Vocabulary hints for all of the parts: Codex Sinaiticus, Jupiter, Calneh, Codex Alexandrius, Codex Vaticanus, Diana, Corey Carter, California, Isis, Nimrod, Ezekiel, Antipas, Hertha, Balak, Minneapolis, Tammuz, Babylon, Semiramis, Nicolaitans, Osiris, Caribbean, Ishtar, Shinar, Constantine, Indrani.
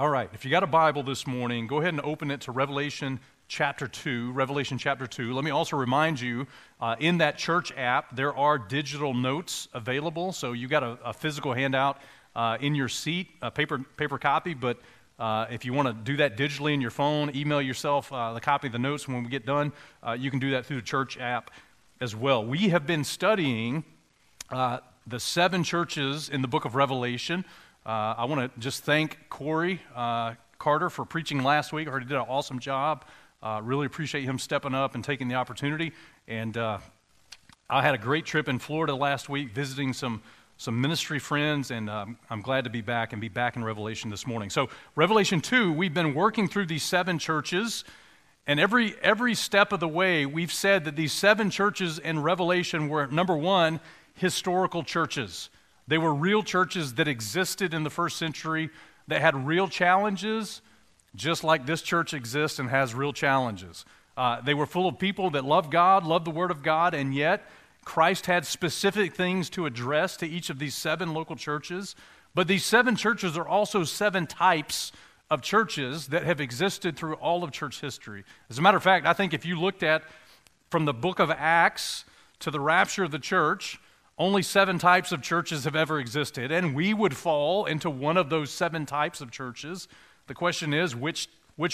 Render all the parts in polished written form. All right, if you got a Bible this morning, go ahead and open it to Revelation chapter 2, Revelation chapter 2. Let me also remind you, in that church app, there are digital notes available. So you got a physical handout in your seat, a paper copy, but if you want to do that digitally in your phone, email yourself the copy of the notes when we get done, you can do that through the church app as well. We have been studying the seven churches in the book of Revelation. I want to just thank Corey Carter for preaching last week. I heard he did an awesome job. Really appreciate him stepping up and taking the opportunity. And I had a great trip in Florida last week visiting some ministry friends, and I'm glad to be back and be back in Revelation this morning. So Revelation 2, we've been working through these seven churches, and every step of the way we've said that these seven churches in Revelation were, number one, historical churches. They were real churches that existed in the first century that had real challenges, just like this church exists and has real challenges. They were full of people that loved God, loved the Word of God, and yet Christ had specific things to address to each of these seven local churches, but these seven churches are also seven types of churches that have existed through all of church history. As a matter of fact, I think if you looked at from the book of Acts to the rapture of the church, only seven types of churches have ever existed, and we would fall into one of those seven types of churches. The question is, which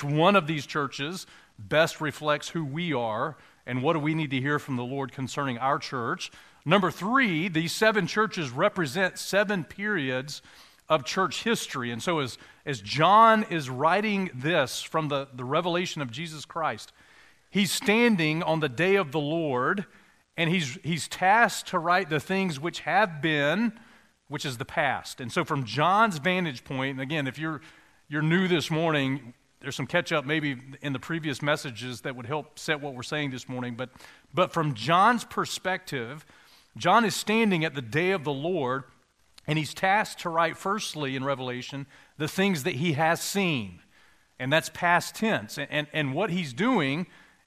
one of these churches best reflects who we are, and what do we need to hear from the Lord concerning our church? Number three, these seven churches represent seven periods of church history. And so as John is writing this from the revelation of Jesus Christ, he's standing on the day of the Lord, and he's tasked to write the things which have been, which is the past. And so from John's vantage point, and again, if you're new this morning, there's some catch-up maybe in the previous messages that would help set what we're saying this morning. But from John's perspective, John is standing at the day of the Lord, and he's tasked to write firstly in Revelation the things that he has seen, and that's past tense. And what he's doing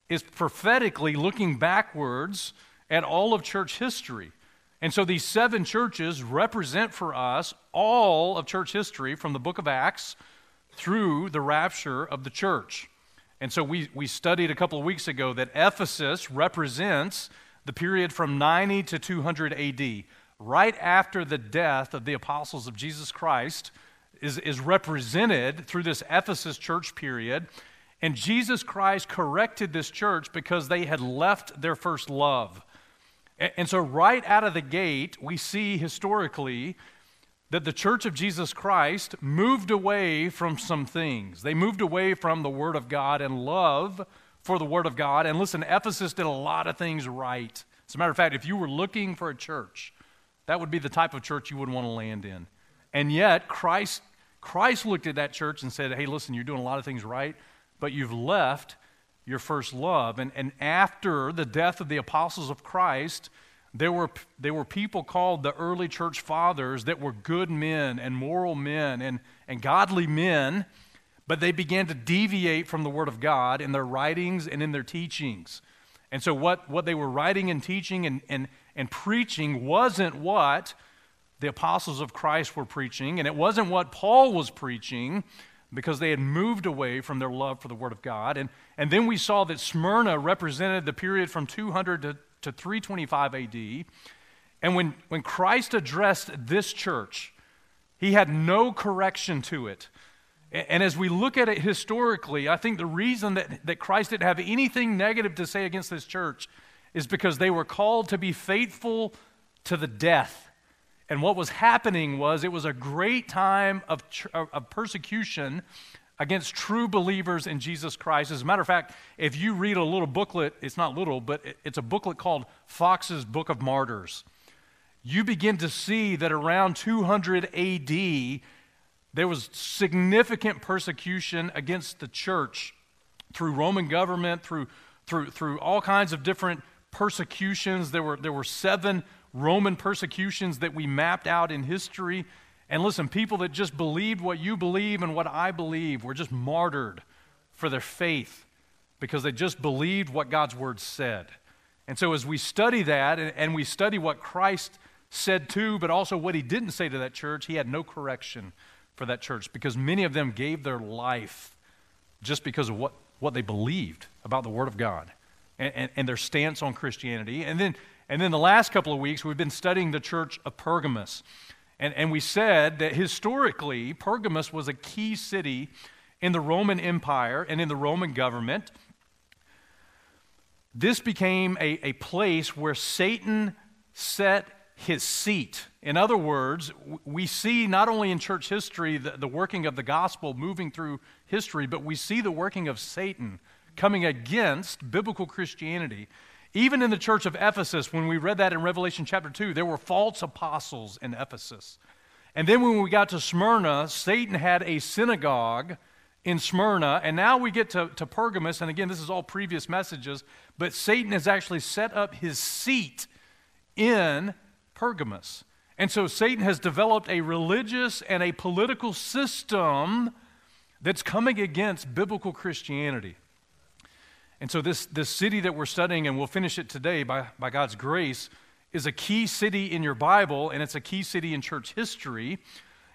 is prophetically looking backwards at all of church history. And so these seven churches represent for us all of church history from the book of Acts through the rapture of the church. And so we studied a couple of weeks ago that Ephesus represents the period from 90 to 200 AD. Right after the death of the apostles of Jesus Christ is represented through this Ephesus church period. And Jesus Christ corrected this church because they had left their first love. And so right out of the gate, we see historically that the church of Jesus Christ moved away from some things. They moved away from the Word of God and love for the Word of God. And listen, Ephesus did a lot of things right. As a matter of fact, if you were looking for a church, that would be the type of church you would want to land in. And yet, Christ looked at that church and said, hey, listen, you're doing a lot of things right, but you've left your first love. And after the death of the apostles of Christ, There were people called the early church fathers that were good men and moral men and godly men, but they began to deviate from the Word of God in their writings and in their teachings. And so what they were writing and teaching and preaching wasn't what the apostles of Christ were preaching, and it wasn't what Paul was preaching, because they had moved away from their love for the Word of God. And then we saw that Smyrna represented the period from 200 to 325 AD. And when Christ addressed this church, he had no correction to it. And as we look at it historically, I think the reason that Christ didn't have anything negative to say against this church is because they were called to be faithful to the death. And what was happening was it was a great time of persecution against true believers in Jesus Christ. As a matter of fact, if you read a little booklet, it's not little, but it's a booklet called Fox's Book of Martyrs, you begin to see that around 200 AD, there was significant persecution against the church through Roman government, through all kinds of different persecutions. There were seven Roman persecutions that we mapped out in history. And listen, people that just believed what you believe and what I believe were just martyred for their faith because they just believed what God's Word said. And so as we study that, and we study what Christ said too, but also what he didn't say to that church, he had no correction for that church, because many of them gave their life just because of what they believed about the Word of God and their stance on Christianity. And then the last couple of weeks, we've been studying the church of Pergamos. And we said that historically, Pergamos was a key city in the Roman Empire and in the Roman government. This became a place where Satan set his seat. In other words, we see not only in church history the working of the gospel moving through history, but we see the working of Satan coming against biblical Christianity. Even in the church of Ephesus, when we read that in Revelation chapter 2, there were false apostles in Ephesus. And then when we got to Smyrna, Satan had a synagogue in Smyrna. And now we get to Pergamos, and again, this is all previous messages, but Satan has actually set up his seat in Pergamos. And so Satan has developed a religious and a political system that's coming against biblical Christianity. And so this city that we're studying, and we'll finish it today by God's grace, is a key city in your Bible, and it's a key city in church history.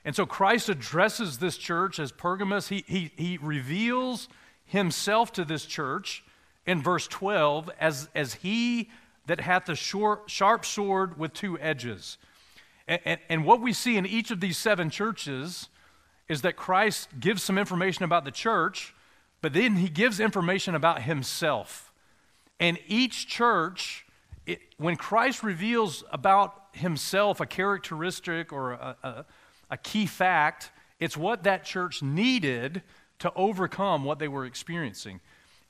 And so Christ addresses this church as Pergamos. He reveals himself to this church in verse 12 as he that hath the sharp sword with two edges. And what we see in each of these seven churches is that Christ gives some information about the church, but then he gives information about himself. And each church, when Christ reveals about himself a characteristic or a key fact, it's what that church needed to overcome what they were experiencing.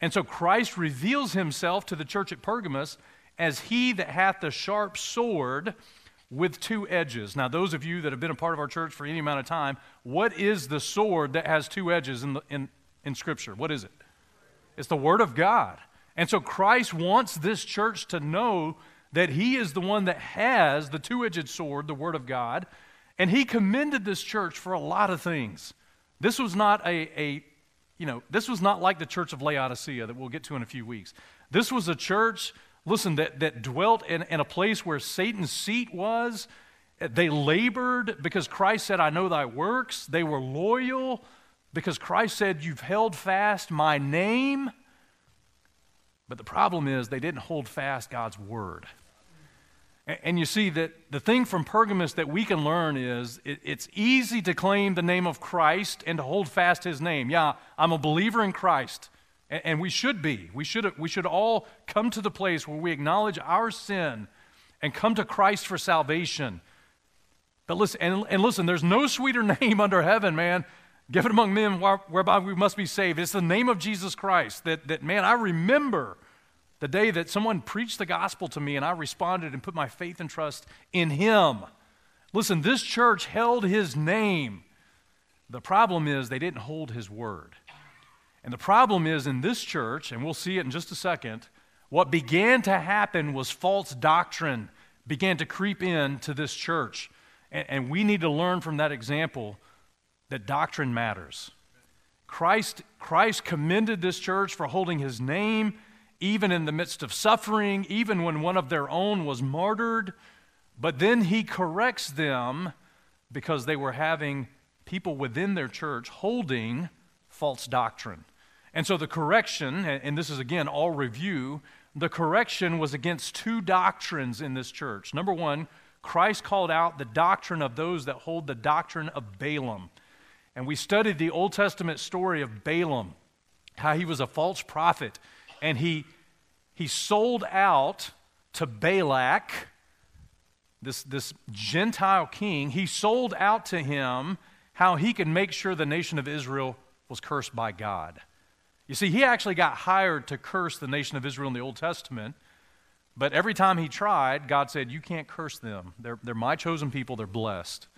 And so Christ reveals himself to the church at Pergamos as he that hath the sharp sword with two edges. Now, those of you that have been a part of our church for any amount of time, what is the sword that has two edges in Scripture? What is it? It's the Word of God. And so Christ wants this church to know that he is the one that has the two-edged sword, the Word of God, and he commended this church for a lot of things. This was not this was not like the church of Laodicea that we'll get to in a few weeks. This was a church, listen, that dwelt in a place where Satan's seat was. They labored because Christ said, I know thy works. They were loyal, because Christ said, you've held fast my name. But the problem is they didn't hold fast God's word. And you see that the thing from Pergamos that we can learn is it's easy to claim the name of Christ and to hold fast his name. Yeah, I'm a believer in Christ, and we should be. We should all come to the place where we acknowledge our sin and come to Christ for salvation. But listen, and listen, there's no sweeter name under heaven, man, given among men whereby we must be saved. It's the name of Jesus Christ that, I remember the day that someone preached the gospel to me and I responded and put my faith and trust in him. Listen, this church held his name. The problem is they didn't hold his word. And the problem is in this church, and we'll see it in just a second, what began to happen was false doctrine began to creep into this church. And we need to learn from that example that doctrine matters. Christ commended this church for holding his name, even in the midst of suffering, even when one of their own was martyred. But then he corrects them because they were having people within their church holding false doctrine. And so the correction, and this is again all review, the correction was against two doctrines in this church. Number one, Christ called out the doctrine of those that hold the doctrine of Balaam. And we studied the Old Testament story of Balaam, how he was a false prophet, and he sold out to Balak, this Gentile king. He sold out to him how he could make sure the nation of Israel was cursed by God. You see, he actually got hired to curse the nation of Israel in the Old Testament, but every time he tried, God said, you can't curse them. They're my chosen people. They're blessed.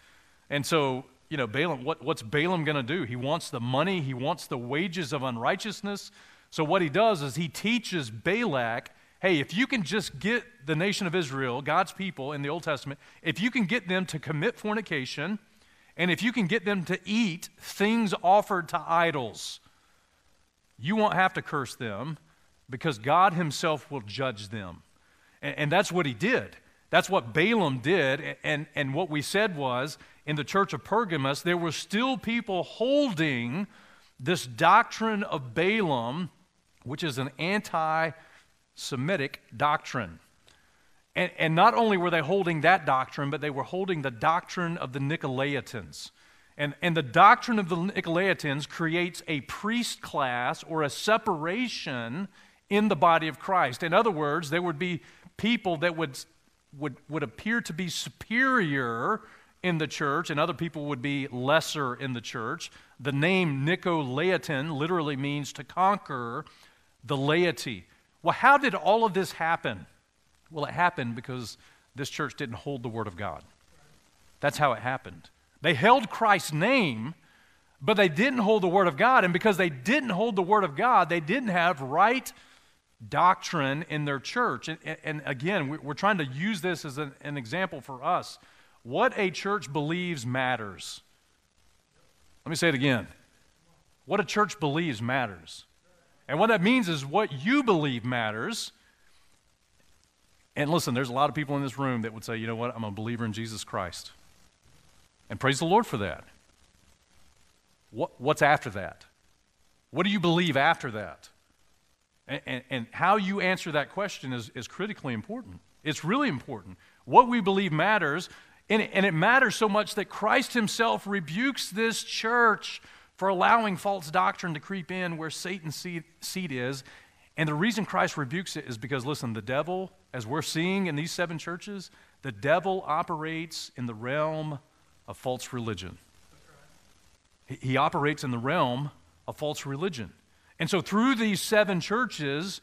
And so, you know, Balaam, what's Balaam going to do? He wants the money. He wants the wages of unrighteousness. So what he does is he teaches Balak, hey, if you can just get the nation of Israel, God's people in the Old Testament, if you can get them to commit fornication, and if you can get them to eat things offered to idols, you won't have to curse them because God himself will judge them. And that's what he did. That's what Balaam did. And what we said was, in the church of Pergamos, there were still people holding this doctrine of Balaam, which is an anti-Semitic doctrine. And not only were they holding that doctrine, but they were holding the doctrine of the Nicolaitans. And the doctrine of the Nicolaitans creates a priest class or a separation in the body of Christ. In other words, there would be people that would appear to be superior in the church, and other people would be lesser in the church. The name Nicolaitan literally means to conquer the laity. Well, how did all of this happen? Well, it happened because this church didn't hold the Word of God. That's how it happened. They held Christ's name, but they didn't hold the Word of God. And because they didn't hold the Word of God, they didn't have right doctrine in their church. And again, we're trying to use this as an example for us. What a church believes matters. Let me say it again. What a church believes matters. And what that means is what you believe matters. And listen, there's a lot of people in this room that would say, you know what, I'm a believer in Jesus Christ. And praise the Lord for that. What's after that? What do you believe after that? And how you answer that question is critically important. It's really important. What we believe matters, and it matters so much that Christ himself rebukes this church for allowing false doctrine to creep in where Satan's seat is. And the reason Christ rebukes it is because, listen, the devil, as we're seeing in these seven churches, the devil operates in the realm of false religion. He operates in the realm of false religion. And so through these seven churches,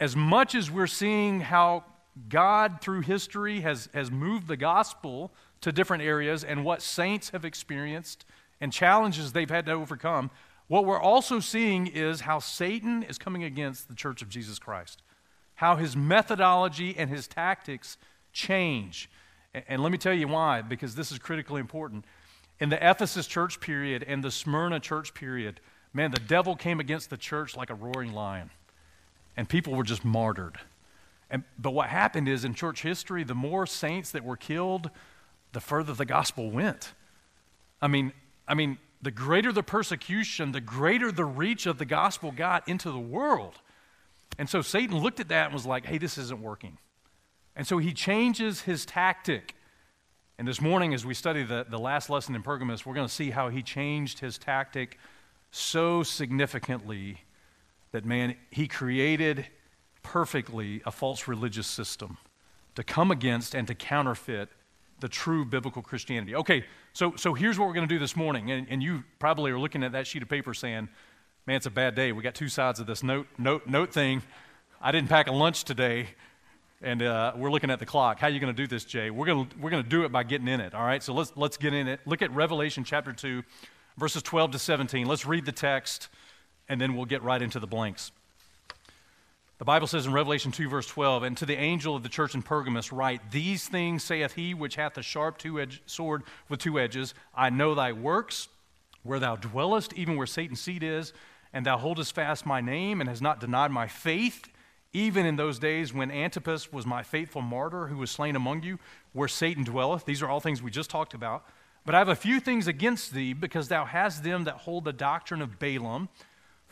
as much as we're seeing how God through history has moved the gospel to different areas and what saints have experienced and challenges they've had to overcome, what we're also seeing is how Satan is coming against the church of Jesus Christ, how his methodology and his tactics change. And let me tell you why, because this is critically important. In the Ephesus church period and the Smyrna church period, man, the devil came against the church like a roaring lion, and people were just martyred. But what happened is, in church history, the more saints that were killed, the further the gospel went. I mean, the greater the persecution, the greater the reach of the gospel got into the world. And so Satan looked at that and was like, hey, this isn't working. And so he changes his tactic. And this morning, as we study the last lesson in Pergamos, we're going to see how he changed his tactic so significantly that, man, he created perfectly a false religious system to come against and to counterfeit the true biblical Christianity. Okay, so here's what we're going to do this morning, and you probably are looking at that sheet of paper saying, man, it's a bad day. We got two sides of this note thing. I didn't pack a lunch today, and we're looking at the clock. How are you going to do this, Jay? We're going to do it by getting in it, all right? So let's get in it. Look at Revelation chapter 2, verses 12 to 17. Let's read the text, and then we'll get right into the blanks. The Bible says in Revelation 2, verse 12, and to the angel of the church in Pergamos write, these things saith he which hath the sharp two-edged sword with two edges, I know thy works, where thou dwellest, even where Satan's seat is, and thou holdest fast my name, and hast not denied my faith, even in those days when Antipas was my faithful martyr, who was slain among you, where Satan dwelleth. These are all things we just talked about. But I have a few things against thee, because thou hast them that hold the doctrine of Balaam,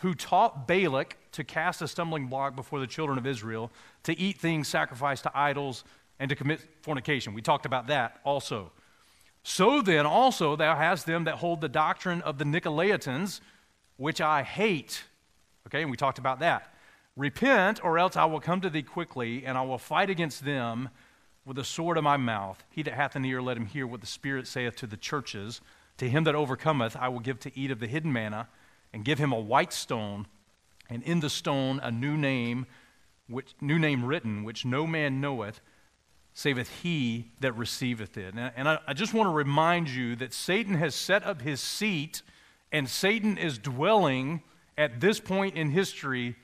who taught Balak to cast a stumbling block before the children of Israel, to eat things sacrificed to idols, and to commit fornication. We talked about that also. So then also thou hast them that hold the doctrine of the Nicolaitans, which I hate. Okay, and we talked about that. Repent, or else I will come to thee quickly, and I will fight against them with the sword of my mouth. He that hath an ear, let him hear what the Spirit saith to the churches. To him that overcometh, I will give to eat of the hidden manna, and give him a white stone, and in the stone a new name written, which no man knoweth, saveth he that receiveth it. And I just want to remind you that Satan has set up his seat, and Satan is dwelling at this point in history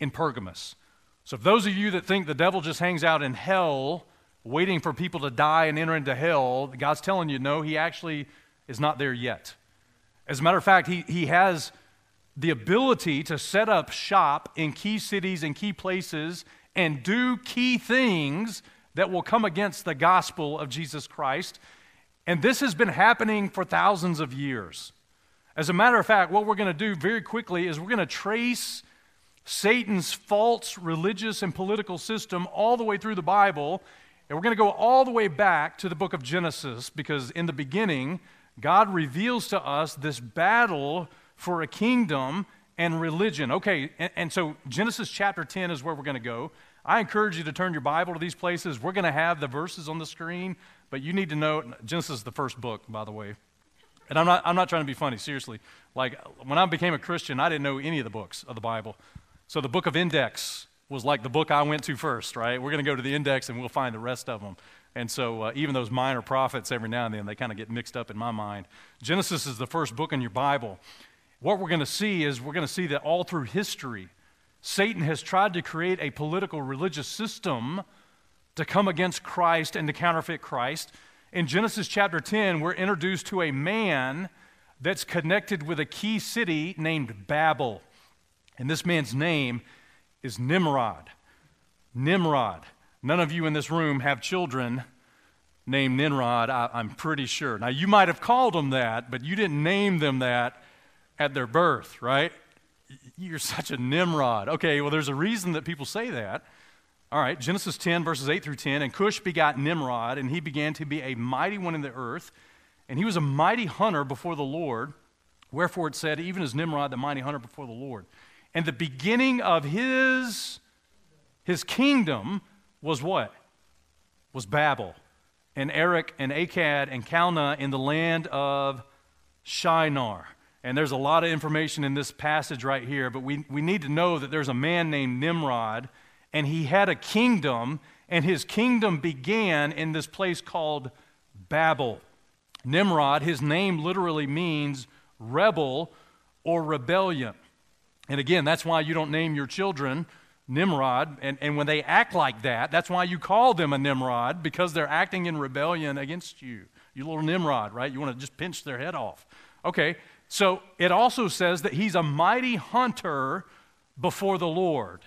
in Pergamos. So if those of you that think the devil just hangs out in hell, waiting for people to die and enter into hell, God's telling you, no, he actually is not there yet. As a matter of fact, he has the ability to set up shop in key cities and key places and do key things that will come against the gospel of Jesus Christ. And this has been happening for thousands of years. As a matter of fact, what we're going to do very quickly is we're going to trace Satan's false religious and political system all the way through the Bible, and we're going to go all the way back to the book of Genesis, because in the beginning, God reveals to us this battle for a kingdom and religion. Okay, and so Genesis chapter 10 is where we're going to go. I encourage you to turn your Bible to these places. We're going to have the verses on the screen, but you need to know Genesis is the first book, by the way. And I'm not trying to be funny, seriously. Like, when I became a Christian, I didn't know any of the books of the Bible. So the book of Index was like the book I went to first, right? We're going to go to the Index and we'll find the rest of them. And so even those minor prophets every now and then, they kind of get mixed up in my mind. Genesis is the first book in your Bible. What we're going to see is we're going to see that all through history, Satan has tried to create a political religious system to come against Christ and to counterfeit Christ. In Genesis chapter 10, we're introduced to a man that's connected with a key city named Babel. And this man's name is Nimrod. Nimrod. None of you in this room have children named Nimrod, I'm pretty sure. Now, you might have called them that, but you didn't name them that at their birth, right? You're such a Nimrod. Okay, well, there's a reason that people say that. All right, Genesis 10, verses 8 through 10, and Cush begot Nimrod, and he began to be a mighty one in the earth, and he was a mighty hunter before the Lord. Wherefore it said, even as Nimrod, the mighty hunter before the Lord. And the beginning of his kingdom was what? Was Babel, and Erech, and Akkad, and Calneh in the land of Shinar. And there's a lot of information in this passage right here, but we need to know that there's a man named Nimrod, and he had a kingdom, and his kingdom began in this place called Babel. Nimrod, his name literally means rebel or rebellion. And again, that's why you don't name your children Nimrod. And when they act like that, that's why you call them a Nimrod, because they're acting in rebellion against you. You little Nimrod, right? You want to just pinch their head off. Okay, so it also says that he's a mighty hunter before the Lord.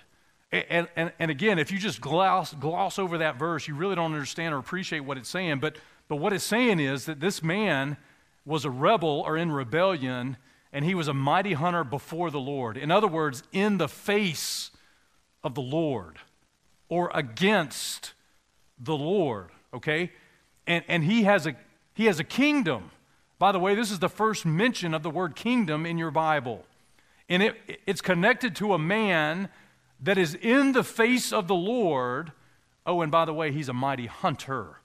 And again, if you just gloss over that verse, you really don't understand or appreciate what it's saying. But what it's saying is that this man was a rebel or in rebellion, and he was a mighty hunter before the Lord. In other words, in the face of the Lord or against the Lord, okay? And he has a kingdom. By the way, this is the first mention of the word kingdom in your Bible. And it's connected to a man that is in the face of the Lord. Oh, and by the way, he's a mighty hunter.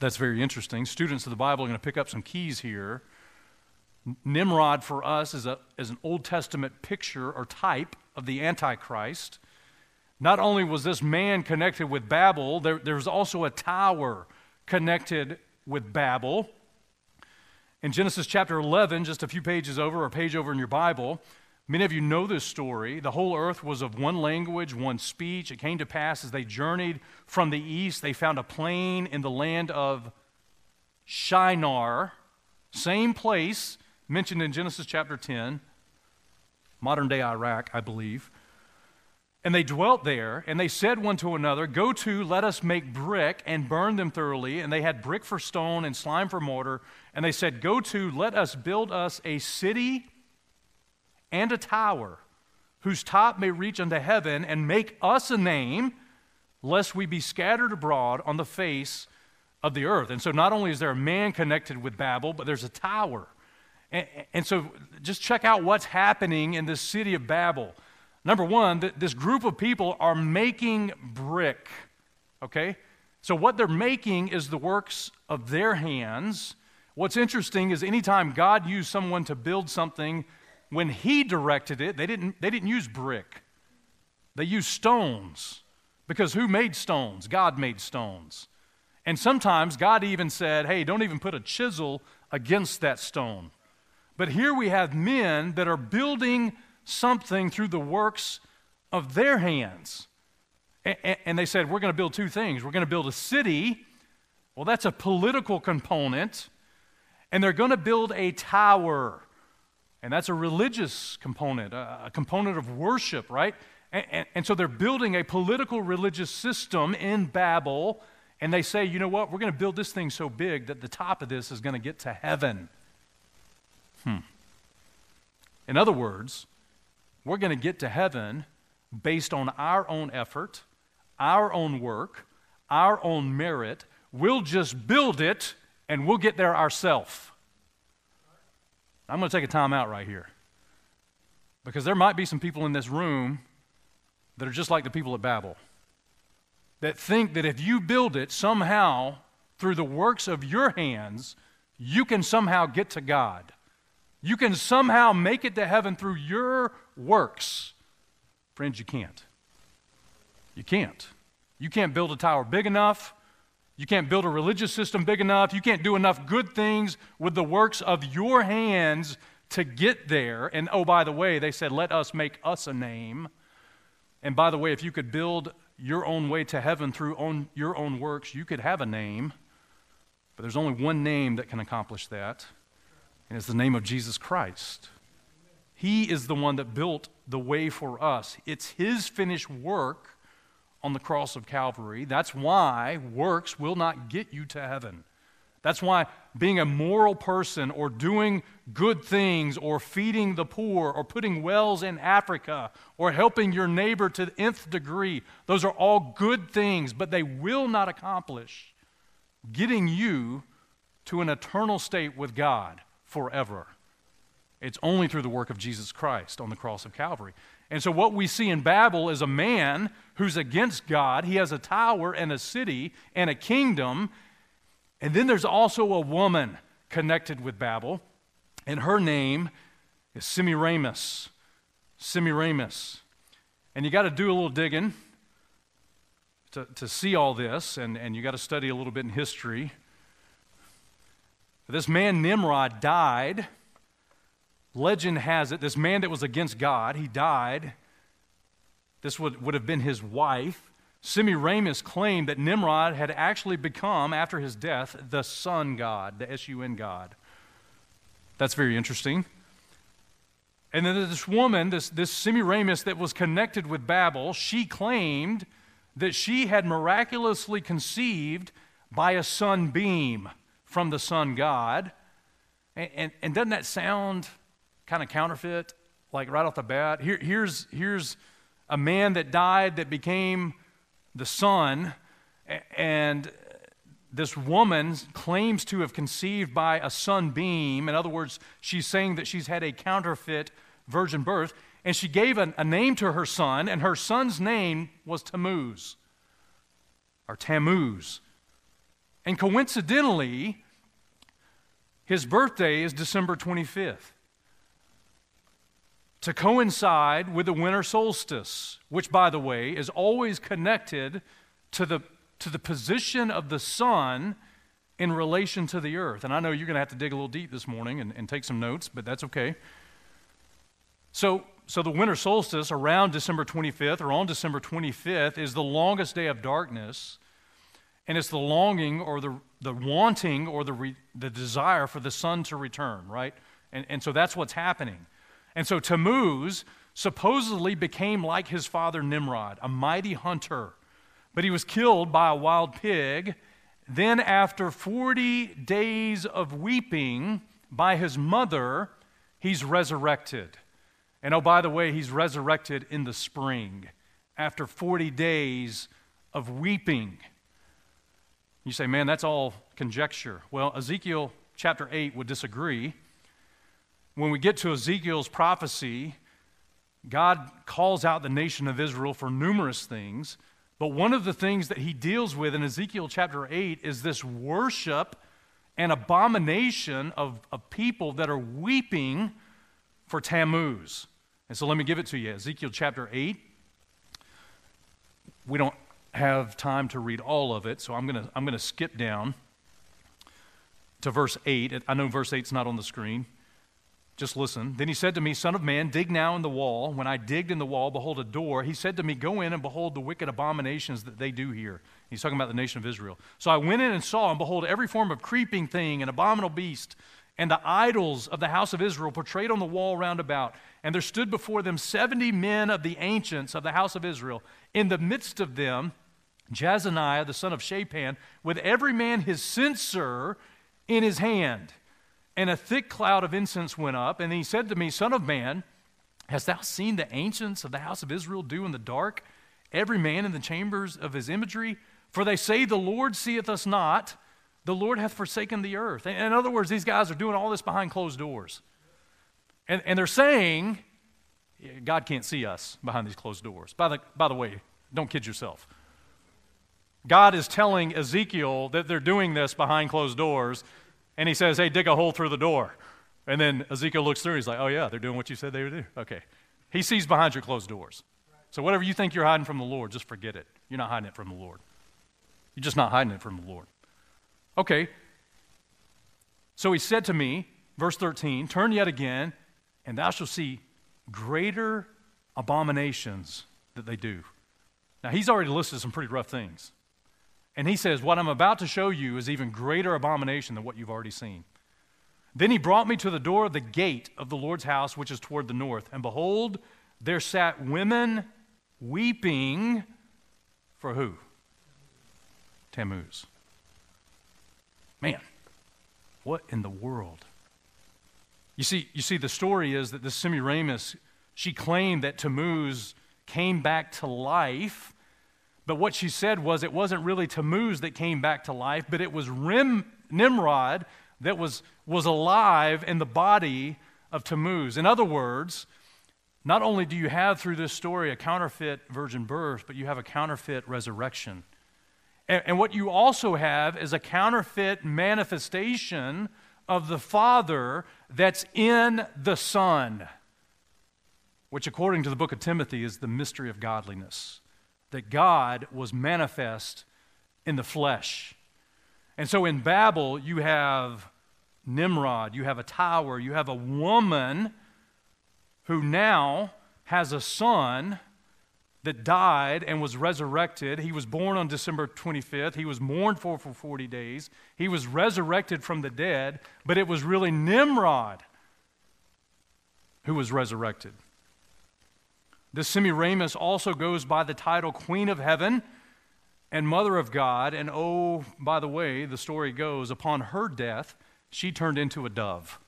That's very interesting. Students of the Bible are going to pick up some keys here. Nimrod for us is an Old Testament picture or type of the Antichrist. Not only was this man connected with Babel, there was also a tower connected with Babel. In Genesis chapter 11, just a few pages over, or a page over in your Bible, many of you know this story. The whole earth was of one language, one speech. It came to pass as they journeyed from the east, they found a plain in the land of Shinar, same place mentioned in Genesis chapter 10, modern-day Iraq, I believe. And they dwelt there, and they said one to another, "Go to, let us make brick and burn them thoroughly." And they had brick for stone and slime for mortar. And they said, "Go to, let us build us a city and a tower, whose top may reach unto heaven, and make us a name, lest we be scattered abroad on the face of the earth." And so not only is there a man connected with Babel, but there's a tower. And so just check out what's happening in this city of Babel. Number one, this group of people are making brick, okay? So what they're making is the works of their hands. What's interesting is anytime God used someone to build something, when he directed it, they didn't use brick. They used stones. Because who made stones? God made stones. And sometimes God even said, hey, don't even put a chisel against that stone. But here we have men that are building something through the works of their hands. And they said, we're going to build two things. We're going to build a city. Well, that's a political component. And they're going to build a tower. And that's a religious component, a component of worship, right? And so they're building a political religious system in Babel, And they say, you know what? We're going to build this thing so big that the top of this is going to get to heaven. In other words, we're going to get to heaven based on our own effort, our own work, our own merit. We'll just build it and we'll get there ourselves. I'm going to take a time out right here, because there might be some people in this room that are just like the people at Babel, that think that if you build it somehow through the works of your hands, you can somehow get to God. You can somehow make it to heaven through your works. Friends, you can't. You can't. You can't build a tower big enough. You can't build a religious system big enough. You can't do enough good things with the works of your hands to get there. And oh, by the way, they said, let us make us a name. And by the way, if you could build your own way to heaven through your own works, you could have a name. But there's only one name that can accomplish that, and it's the name of Jesus Christ. He is the one that built the way for us. It's His finished work on the cross of Calvary. That's why works will not get you to heaven. That's why being a moral person or doing good things or feeding the poor or putting wells in Africa or helping your neighbor to the nth degree, those are all good things, but they will not accomplish getting you to an eternal state with God forever. It's only through the work of Jesus Christ on the cross of Calvary. And so what we see in Babel is a man who's against God. He has a tower and a city and a kingdom. And then there's also a woman connected with Babel, and her name is Semiramis. Semiramis. And you got to do a little digging to see all this, and you got to study a little bit in history. This man Nimrod died. Legend has it, this man that was against God, he died. This would have been his wife. Semiramis claimed that Nimrod had actually become, after his death, the sun god, the S-U-N god. That's very interesting. And then this woman, this Semiramis that was connected with Babel, she claimed that she had miraculously conceived by a sunbeam from the sun god. And doesn't that sound kind of counterfeit? Like right off the bat, here's a man that died that became the son, and this woman claims to have conceived by a sunbeam. In other words, she's saying that she's had a counterfeit virgin birth, and she gave a name to her son, and her son's name was Tammuz, or Tammuz. And coincidentally, his birthday is December 25th, to coincide with the winter solstice, which, by the way, is always connected to the position of the sun in relation to the earth. And I know you're going to have to dig a little deep this morning and take some notes, but that's okay. So the winter solstice around December 25th or on December 25th is the longest day of darkness, and it's the longing or the wanting or the desire for the sun to return, right? And so that's what's happening. And so Tammuz supposedly became like his father Nimrod, a mighty hunter, but he was killed by a wild pig. Then after 40 days of weeping by his mother, he's resurrected. And oh, by the way, he's resurrected in the spring after 40 days of weeping. You say, man, that's all conjecture. Well, Ezekiel chapter 8 would disagree. When we get to Ezekiel's prophecy, God calls out the nation of Israel for numerous things, but one of the things that he deals with in Ezekiel chapter 8 is this worship and abomination of people that are weeping for Tammuz. And so let me give it to you. Ezekiel chapter 8. We don't have time to read all of it, so I'm going to skip down to verse 8. I know verse 8's not on the screen. Just listen. Then he said to me, Son of man, dig now in the wall. When I digged in the wall, behold a door. He said to me, Go in and behold the wicked abominations that they do here. He's talking about the nation of Israel. So I went in and saw, and behold, every form of creeping thing, an abominable beast, and the idols of the house of Israel portrayed on the wall round about. And there stood before them 70 men of the ancients of the house of Israel. In the midst of them Jazaniah, the son of Shapan, with every man his censer in his hand. And a thick cloud of incense went up, and he said to me, Son of man, hast thou seen the ancients of the house of Israel do in the dark, every man in the chambers of his imagery? For they say, the Lord seeth us not, the Lord hath forsaken the earth. In other words, these guys are doing all this behind closed doors. And they're saying, God can't see us behind these closed doors. By the way, don't kid yourself. God is telling Ezekiel that they're doing this behind closed doors, and he says, hey, dig a hole through the door. And then Ezekiel looks through, he's like, oh yeah, they're doing what you said they would do. Okay. He sees behind your closed doors. So whatever you think you're hiding from the Lord, just forget it. You're not hiding it from the Lord. You're just not hiding it from the Lord. Okay. So he said to me, verse 13, turn yet again, and thou shalt see greater abominations that they do. Now, he's already listed some pretty rough things. And he says, what I'm about to show you is even greater abomination than what you've already seen. Then he brought me to the door of the gate of the Lord's house, which is toward the north. And behold, there sat women weeping for who? Tammuz. Man, what in the world? You see, the story is that the Semiramis, she claimed that Tammuz came back to life, but what she said was it wasn't really Tammuz that came back to life, but it was Nimrod that was alive in the body of Tammuz. In other words, not only do you have through this story a counterfeit virgin birth, but you have a counterfeit resurrection. And what you also have is a counterfeit manifestation of the Father that's in the Son, which according to the book of Timothy is the mystery of godliness, that God was manifest in the flesh. And so in Babel, you have Nimrod, you have a tower, you have a woman who now has a son that died and was resurrected. He was born on December 25th. He was mourned for 40 days. He was resurrected from the dead, but it was really Nimrod who was resurrected. The Semiramis also goes by the title Queen of Heaven and Mother of God. And oh, by the way, the story goes, upon her death, she turned into a dove.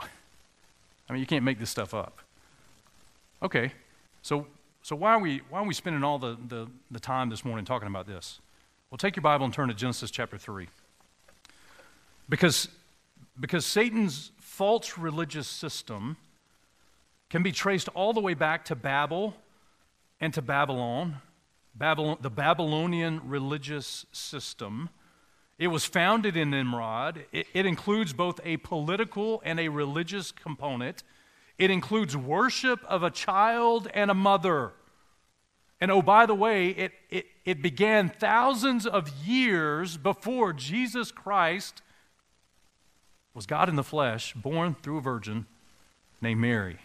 I mean, you can't make this stuff up. Okay, so why are we spending all the time this morning talking about this? Well, take your Bible and turn to Genesis chapter 3. Because Satan's false religious system can be traced all the way back to Babel and to Babylon, the Babylonian religious system. It was founded in Nimrod. It includes both a political and a religious component. It includes worship of a child and a mother. And oh, by the way, it began thousands of years before Jesus Christ was God in the flesh, born through a virgin named Mary.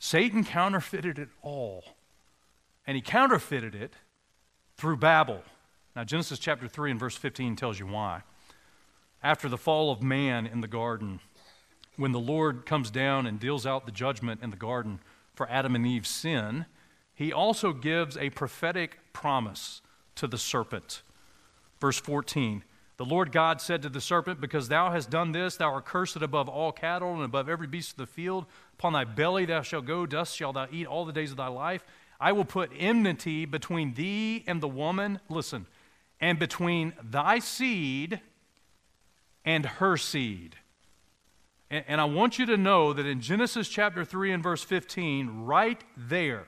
Satan counterfeited it all, and he counterfeited it through Babel. Now, Genesis chapter 3 and verse 15 tells you why. After the fall of man in the garden, when the Lord comes down and deals out the judgment in the garden for Adam and Eve's sin, he also gives a prophetic promise to the serpent. Verse 14, the Lord God said to the serpent, because thou hast done this, thou art cursed above all cattle and above every beast of the field. Upon thy belly thou shalt go, dust shalt thou eat all the days of thy life. I will put enmity between thee and the woman, listen, and between thy seed and her seed. And I want you to know that in Genesis chapter 3 and verse 15, right there,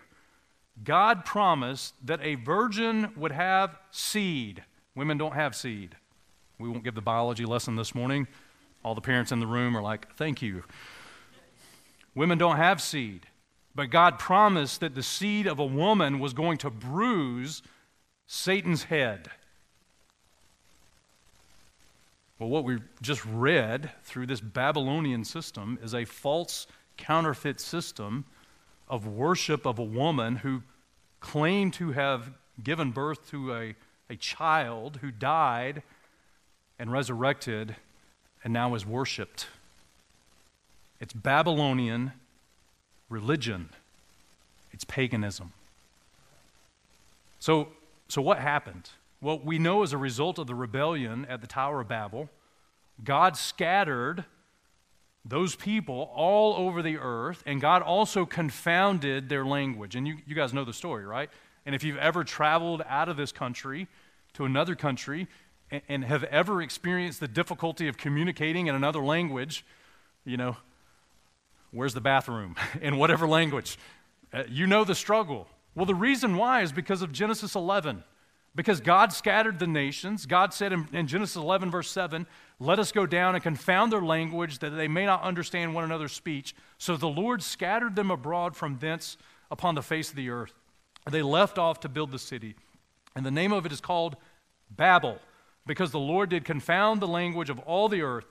God promised that a virgin would have seed. Women don't have seed. We won't give the biology lesson this morning. All the parents in the room are like, thank you. Women don't have seed, but God promised that the seed of a woman was going to bruise Satan's head. Well, what we just read through this Babylonian system is a false counterfeit system of worship of a woman who claimed to have given birth to a child who died and resurrected and now is worshipped. It's Babylonian religion. It's paganism. So what happened? Well, we know as a result of the rebellion at the Tower of Babel, God scattered those people all over the earth, and God also confounded their language. And you guys know the story, right? And if you've ever traveled out of this country to another country and have ever experienced the difficulty of communicating in another language, you know, where's the bathroom? In whatever language. You know the struggle. Well, the reason why is because of Genesis 11. Because God scattered the nations. God said in Genesis 11, verse 7, "Let us go down and confound their language, that they may not understand one another's speech." So the Lord scattered them abroad from thence upon the face of the earth. They left off to build the city. And the name of it is called Babel, because the Lord did confound the language of all the earth.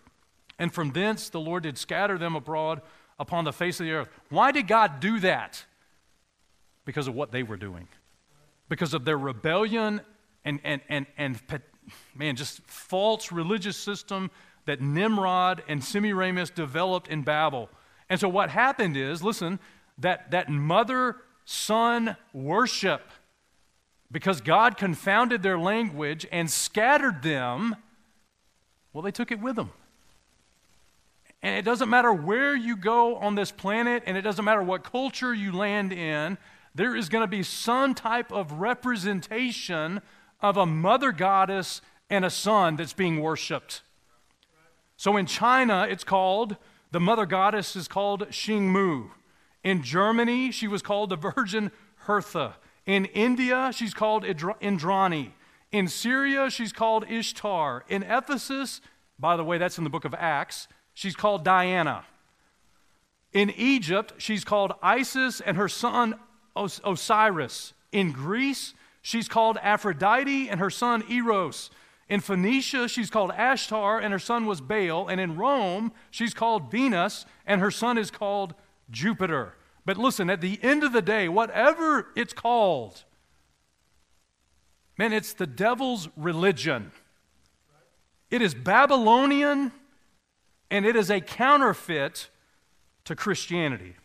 And from thence the Lord did scatter them abroad upon the face of the earth. Why did God do that? Because of what they were doing. Because of their rebellion and man, just false religious system that Nimrod and Semiramis developed in Babel. And so what happened is, listen, that mother-son worship, because God confounded their language and scattered them, well, they took it with them. And it doesn't matter where you go on this planet, and it doesn't matter what culture you land in, there is going to be some type of representation of a mother goddess and a son that's being worshipped. So in China, the mother goddess is called Xingmu. In Germany, she was called the Virgin Hertha. In India, she's called Indrani. In Syria, she's called Ishtar. In Ephesus, by the way, that's in the book of Acts, she's called Diana. In Egypt, she's called Isis and her son Osiris. In Greece, she's called Aphrodite and her son Eros. In Phoenicia, she's called Ashtar and her son was Baal. And in Rome, she's called Venus and her son is called Jupiter. But listen, at the end of the day, whatever it's called, man, it's the devil's religion. It is Babylonian. And it is a counterfeit to Christianity.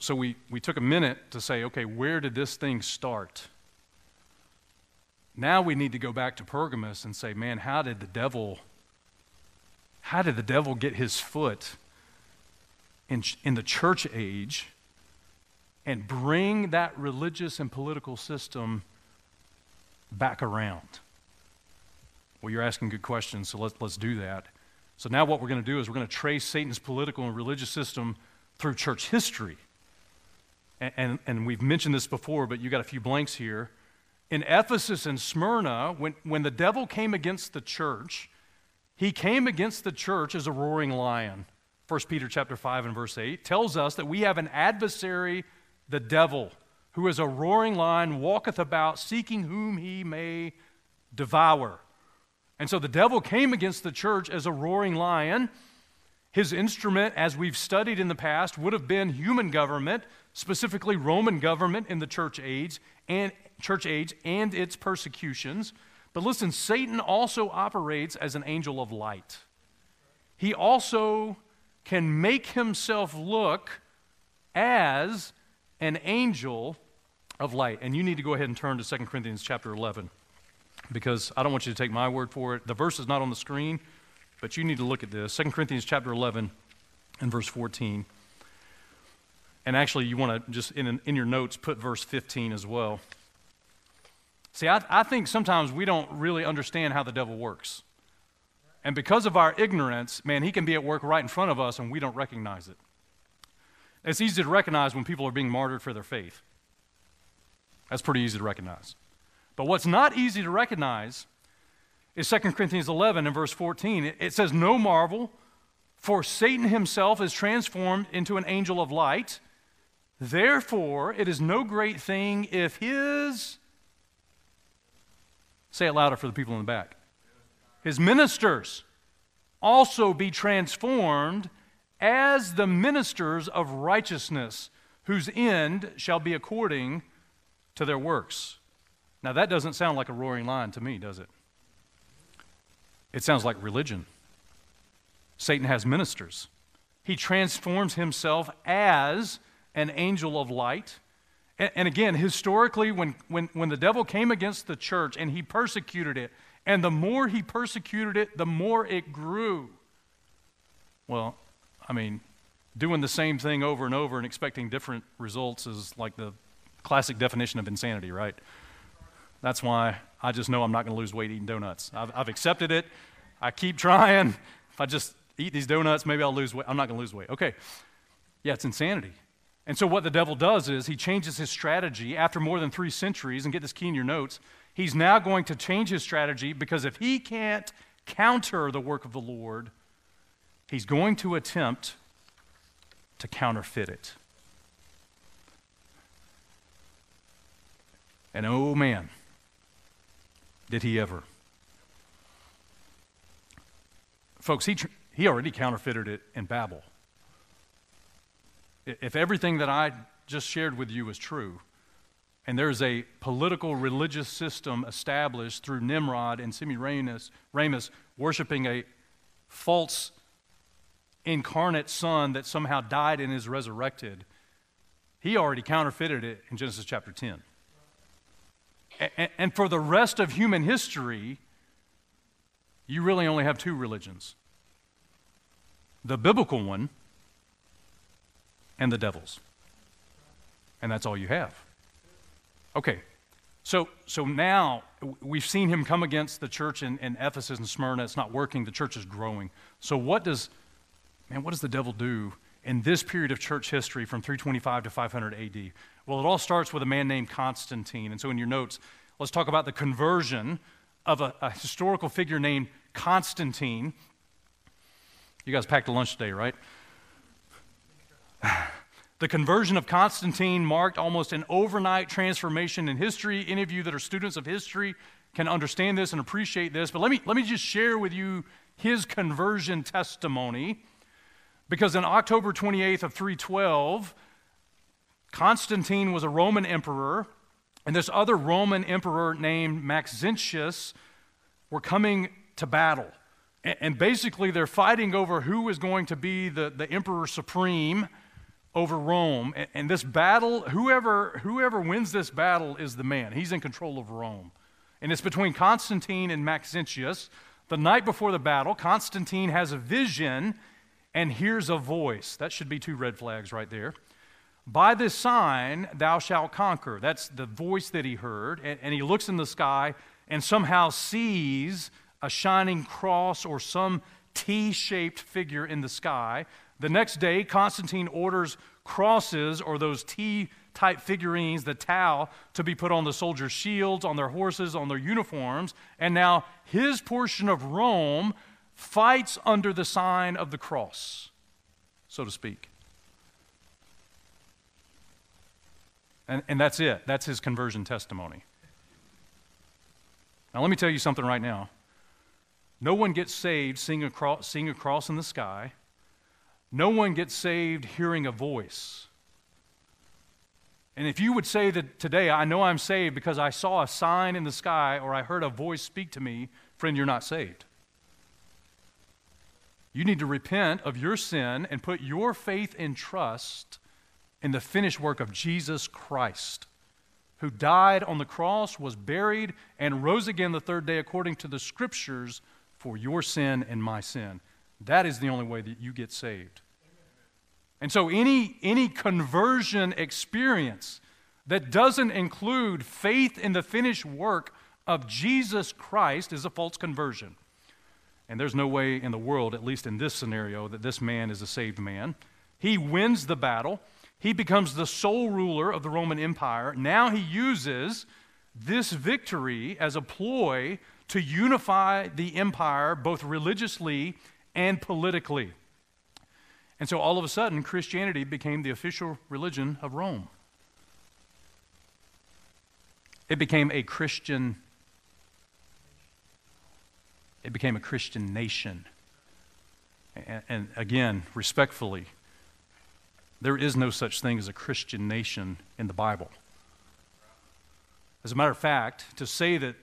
So we took a minute to say, okay, where did this thing start? Now we need to go back to Pergamus and say, man, how did the devil get his foot in the church age and bring that religious and political system back around? Well, you're asking good questions, so let's do that. So now what we're going to do is we're going to trace Satan's political and religious system through church history. And we've mentioned this before, but you got a few blanks here. In Ephesus and Smyrna, when the devil came against the church, he came against the church as a roaring lion. 1 Peter chapter 5 and verse 8 tells us that we have an adversary, the devil, who is a roaring lion, walketh about, seeking whom he may devour. And so the devil came against the church as a roaring lion. His instrument, as we've studied in the past, would have been human government, specifically Roman government in the church age and its persecutions. But listen, Satan also operates as an angel of light. He also can make himself look as an angel of light. And you need to go ahead and turn to 2 Corinthians chapter 11. Because I don't want you to take my word for it. The verse is not on the screen, but you need to look at this. 2 Corinthians chapter 11 and verse 14. And actually, you want to just, in your notes, put verse 15 as well. See, I think sometimes we don't really understand how the devil works. And because of our ignorance, man, he can be at work right in front of us, and we don't recognize it. It's easy to recognize when people are being martyred for their faith. That's pretty easy to recognize. But what's not easy to recognize is 2 Corinthians 11 and verse 14. It says, "No marvel, for Satan himself is transformed into an angel of light. Therefore, it is no great thing if his..." Say it louder for the people in the back. "His ministers also be transformed as the ministers of righteousness, whose end shall be according to their works." Now, that doesn't sound like a roaring lion to me, does it? It sounds like religion. Satan has ministers. He transforms himself as an angel of light. And again, historically, when the devil came against the church and he persecuted it, and the more he persecuted it, the more it grew. Well, I mean, doing the same thing over and over and expecting different results is like the classic definition of insanity, right? That's why I just know I'm not going to lose weight eating donuts. I've accepted it. I keep trying. If I just eat these donuts, maybe I'll lose weight. I'm not going to lose weight. Okay. Yeah, it's insanity. And so what the devil does is he changes his strategy after more than 3 centuries, and get this key in your notes, he's now going to change his strategy because if he can't counter the work of the Lord, he's going to attempt to counterfeit it. And oh man, did he ever. Folks, he already counterfeited it in Babel. If everything that I just shared with you is true, and there's a political religious system established through Nimrod and Semiramis worshiping a false incarnate son that somehow died and is resurrected, he already counterfeited it in Genesis chapter 10. And for the rest of human history, you really only have 2 religions. The biblical one, and the devil's. And that's all you have. Okay, so now we've seen him come against the church in Ephesus and Smyrna. It's not working. The church is growing. So what does the devil do in this period of church history from 325 to 500 AD? Well, it all starts with a man named Constantine. And so in your notes, let's talk about the conversion of a historical figure named Constantine. You guys packed a lunch today, right? The conversion of Constantine marked almost an overnight transformation in history. Any of you that are students of history can understand this and appreciate this, but let me just share with you his conversion testimony, because on October 28th of 312, Constantine was a Roman emperor, and this other Roman emperor named Maxentius were coming to battle. And basically they're fighting over who is going to be the emperor supreme over Rome. And this battle, whoever wins this battle is the man. He's in control of Rome. And it's between Constantine and Maxentius. The night before the battle, Constantine has a vision and hears a voice. That should be 2 red flags right there. By this sign, thou shalt conquer. That's the voice that he heard. And he looks in the sky and somehow sees a shining cross or some T-shaped figure in the sky. The next day, Constantine orders crosses or those T-type figurines, the tau, to be put on the soldiers' shields, on their horses, on their uniforms. And now his portion of Rome fights under the sign of the cross, so to speak. And that's it. That's his conversion testimony. Now let me tell you something right now. No one gets saved seeing a cross in the sky. No one gets saved hearing a voice. And if you would say that today, I know I'm saved because I saw a sign in the sky or I heard a voice speak to me, friend, you're not saved. You need to repent of your sin and put your faith and trust in the finished work of Jesus Christ, who died on the cross, was buried, and rose again the 3rd day according to the Scriptures, for your sin and my sin. That is the only way that you get saved. And so any conversion experience that doesn't include faith in the finished work of Jesus Christ is a false conversion. And there's no way in the world, at least in this scenario, that this man is a saved man. He wins the battle. He becomes the sole ruler of the Roman Empire. Now he uses this victory as a ploy to unify the empire both religiously and politically. And so all of a sudden, Christianity became the official religion of Rome. It became a Christian nation. And again, respectfully, there is no such thing as a Christian nation in the Bible. As a matter of fact, to say that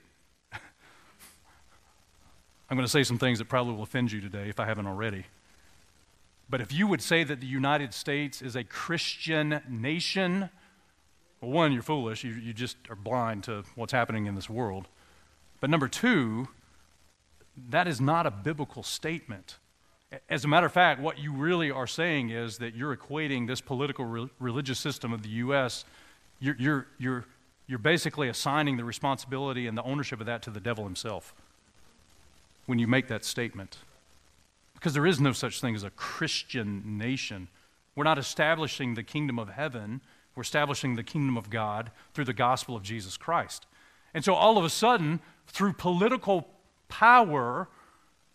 I'm going to say some things that probably will offend you today if I haven't already. But if you would say that the United States is a Christian nation, Well, one, you're foolish. You just are blind to what's happening in this world. But number two, that is not a biblical statement. As a matter of fact, what you really are saying is that you're equating this political religious system of the U.S., you're basically assigning the responsibility and the ownership of that to the devil himself when you make that statement. Because there is no such thing as a Christian nation. We're not establishing the kingdom of heaven. We're establishing the kingdom of God through the gospel of Jesus Christ. And so all of a sudden, through political power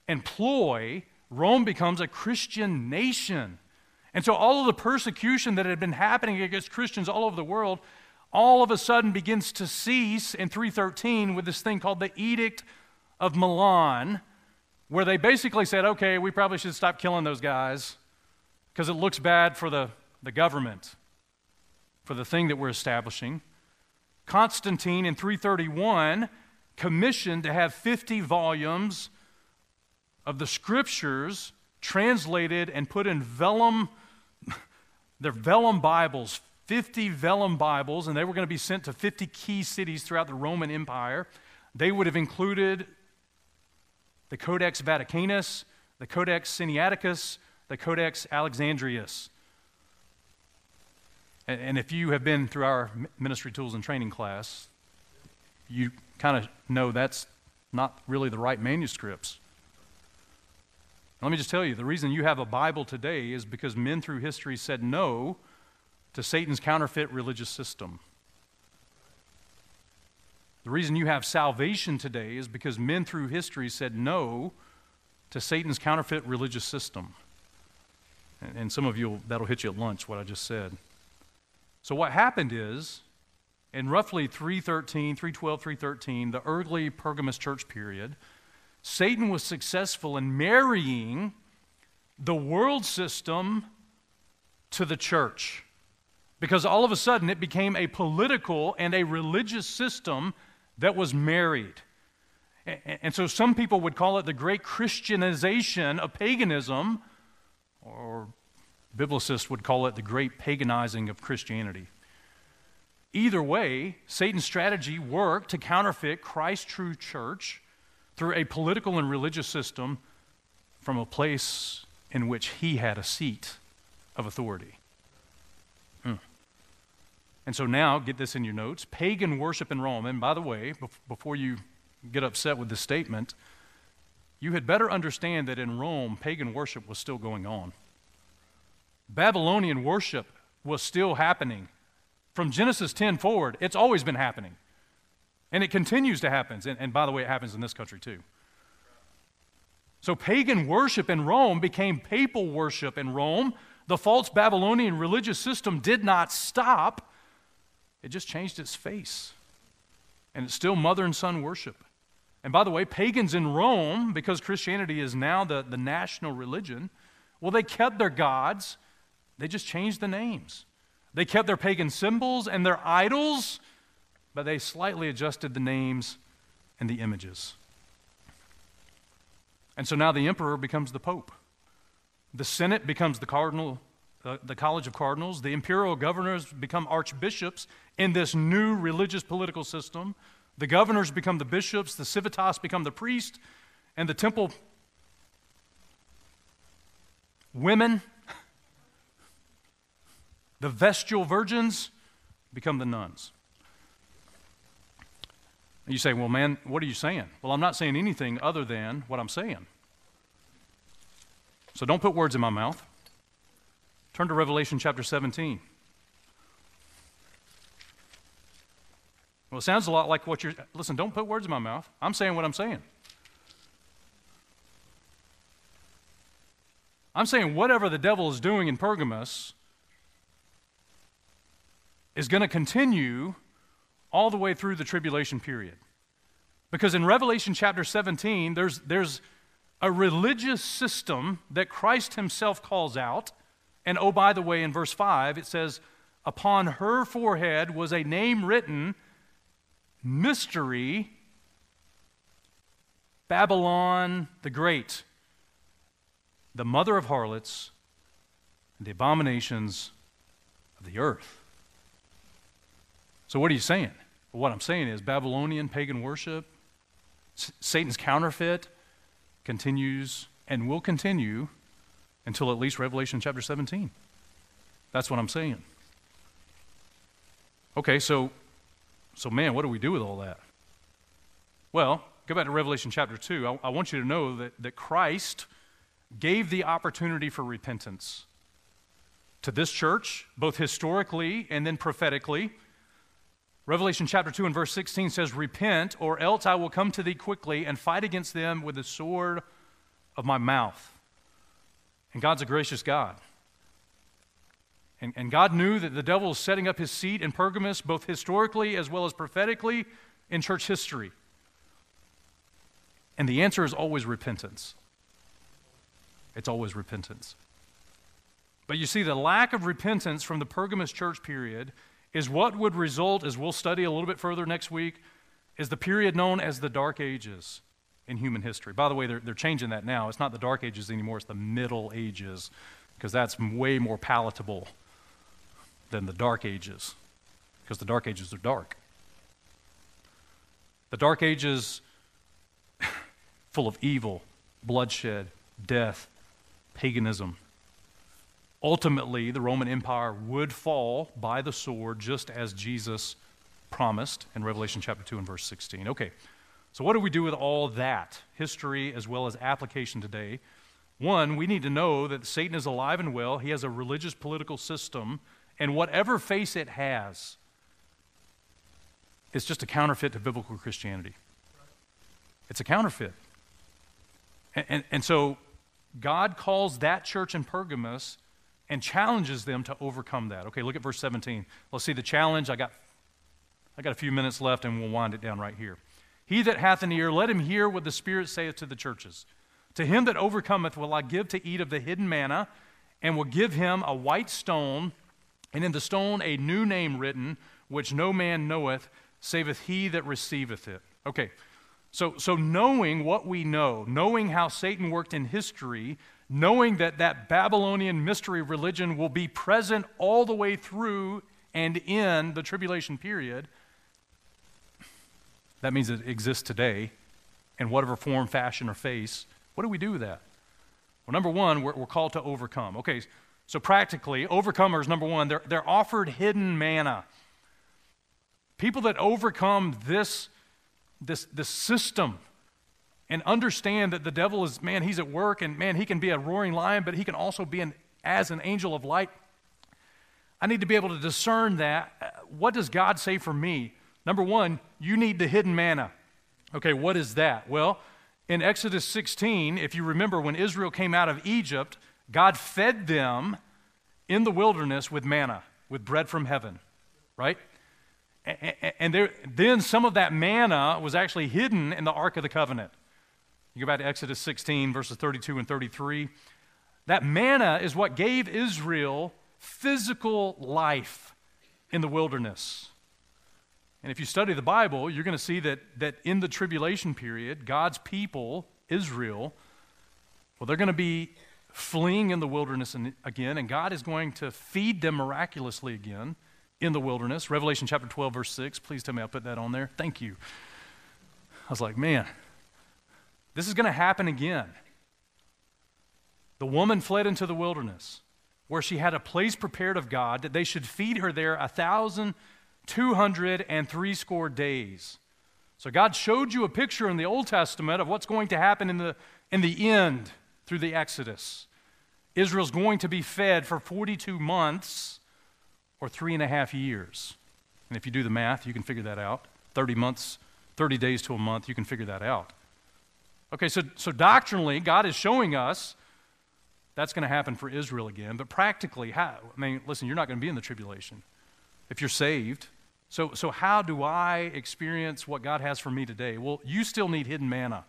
and ploy, Rome becomes a Christian nation. And so all of the persecution that had been happening against Christians all over the world all of a sudden begins to cease in 313 with this thing called the Edict of Milan, where they basically said, okay, we probably should stop killing those guys because it looks bad for the government, for the thing that we're establishing. Constantine in 331 commissioned to have 50 volumes of the scriptures translated and put in vellum, their vellum Bibles, 50 vellum Bibles, and they were going to be sent to 50 key cities throughout the Roman Empire. They would have included the Codex Vaticanus, the Codex Sinaiticus, the Codex Alexandrius. And if you have been through our ministry tools and training class, you kind of know that's not really the right manuscripts. Let me just tell you, the reason you have a Bible today is because men through history said no to Satan's counterfeit religious system. The reason you have salvation today is because men through history said no to Satan's counterfeit religious system. And some of you, that'll hit you at lunch, what I just said. So what happened is, in roughly 312, 313, the early Pergamus church period, Satan was successful in marrying the world system to the church. Because all of a sudden it became a political and a religious system that was married. And so some people would call it the great Christianization of paganism, or biblicists would call it the great paganizing of Christianity. Either way, Satan's strategy worked to counterfeit Christ's true church through a political and religious system from a place in which he had a seat of authority. And so now, get this in your notes, pagan worship in Rome, and by the way, before you get upset with this statement, you had better understand that in Rome, pagan worship was still going on. Babylonian worship was still happening. From Genesis 10 forward, it's always been happening. And it continues to happen. And by the way, it happens in this country too. So pagan worship in Rome became papal worship in Rome. The false Babylonian religious system did not stop. It just changed its face. And it's still mother and son worship. And by the way, pagans in Rome, because Christianity is now the national religion, well, they kept their gods. They just changed the names. They kept their pagan symbols and their idols, but they slightly adjusted the names and the images. And so now the emperor becomes the pope. The Senate becomes the cardinal, the College of Cardinals. The imperial governors become archbishops in this new religious political system. The governors become the bishops. The civitas become the priest. And the temple women, the vestal virgins, become the nuns. And you say, well, man, what are you saying? Well, I'm not saying anything other than what I'm saying. So don't put words in my mouth. Turn to Revelation chapter 17. Well, it sounds a lot like what you're... Listen, don't put words in my mouth. I'm saying what I'm saying. I'm saying whatever the devil is doing in Pergamus is going to continue all the way through the tribulation period. Because in Revelation chapter 17, there's a religious system that Christ himself calls out. And oh, by the way, in verse 5, it says, upon her forehead was a name written, Mystery, Babylon the Great, the mother of harlots, and the abominations of the earth. So what are you saying? Well, what I'm saying is Babylonian pagan worship, Satan's counterfeit, continues and will continue until at least Revelation chapter 17. That's what I'm saying. Okay, so man, what do we do with all that? Well, go back to Revelation chapter 2. I want you to know that Christ gave the opportunity for repentance to this church, both historically and then prophetically. Revelation chapter 2 and verse 16 says, "Repent, or else I will come to thee quickly and fight against them with the sword of my mouth." And God's a gracious God. And God knew that the devil was setting up his seat in Pergamus, both historically as well as prophetically in church history. And the answer is always repentance. It's always repentance. But you see, the lack of repentance from the Pergamus church period is what would result, as we'll study a little bit further next week, is the period known as the Dark Ages in human history. By the way, they're changing that now. It's not the Dark Ages anymore, it's the Middle Ages, because that's way more palatable than the Dark Ages, because the Dark Ages are dark. The Dark Ages, full of evil, bloodshed, death, paganism. Ultimately, the Roman Empire would fall by the sword, just as Jesus promised in Revelation chapter 2 and verse 16. Okay, so what do we do with all that, history as well as application today? One, we need to know that Satan is alive and well. He has a religious political system, and whatever face it has, it's just a counterfeit to biblical Christianity. It's a counterfeit. And so God calls that church in Pergamus and challenges them to overcome that. Okay, look at verse 17. Let's see the challenge. I got a few minutes left, and we'll wind it down right here. "He that hath an ear, let him hear what the Spirit saith to the churches. To him that overcometh will I give to eat of the hidden manna, and will give him a white stone, and in the stone a new name written, which no man knoweth, saveth he that receiveth it." Okay. So knowing what we know, knowing how Satan worked in history, knowing that Babylonian mystery religion will be present all the way through and in the tribulation period, that means it exists today in whatever form, fashion, or face. What do we do with that? Well, number one, we're called to overcome. Okay, so practically, overcomers, number one, they're offered hidden manna. People that overcome this system and understand that the devil is, man, he's at work, and man, he can be a roaring lion, but he can also be as an angel of light. I need to be able to discern that. What does God say for me? Number one, you need the hidden manna. Okay, what is that? Well, in Exodus 16, if you remember, when Israel came out of Egypt, God fed them in the wilderness with manna, with bread from heaven, right? And then some of that manna was actually hidden in the Ark of the Covenant. You go back to Exodus 16, verses 32 and 33. That manna is what gave Israel physical life in the wilderness. And if you study the Bible, you're going to see that in the tribulation period, God's people, Israel, well, they're going to be fleeing in the wilderness again, and God is going to feed them miraculously again in the wilderness. Revelation chapter 12, verse 6. Please tell me I put that on there. Thank you. I was like, man, this is going to happen again. The woman fled into the wilderness where she had a place prepared of God that they should feed her there 1,260 days. So God showed you a picture in the Old Testament of what's going to happen in the end through the Exodus. Israel's going to be fed for 42 months or 3.5 years. And if you do the math, you can figure that out. 30 months, 30 days to a month, you can figure that out. Okay, so doctrinally, God is showing us that's going to happen for Israel again. But practically, listen, you're not going to be in the tribulation if you're saved. So how do I experience what God has for me today? Well, you still need hidden manna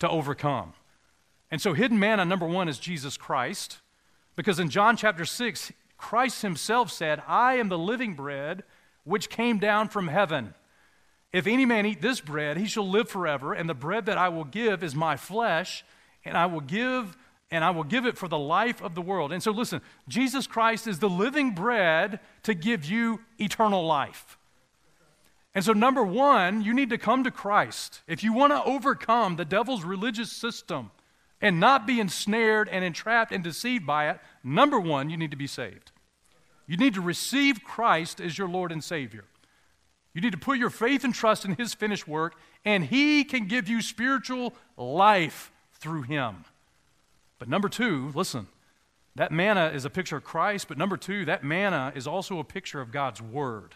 to overcome. And so hidden manna, number one, is Jesus Christ. Because in John chapter 6, Christ himself said, "I am the living bread which came down from heaven. If any man eat this bread, he shall live forever, and the bread that I will give is my flesh, and I will give it for the life of the world." And so listen, Jesus Christ is the living bread to give you eternal life. And so number one, you need to come to Christ. If you want to overcome the devil's religious system and not be ensnared and entrapped and deceived by it, number one, you need to be saved. You need to receive Christ as your Lord and Savior. You need to put your faith and trust in His finished work, and He can give you spiritual life through Him. But number two, listen, that manna is a picture of Christ, but number two, that manna is also a picture of God's Word.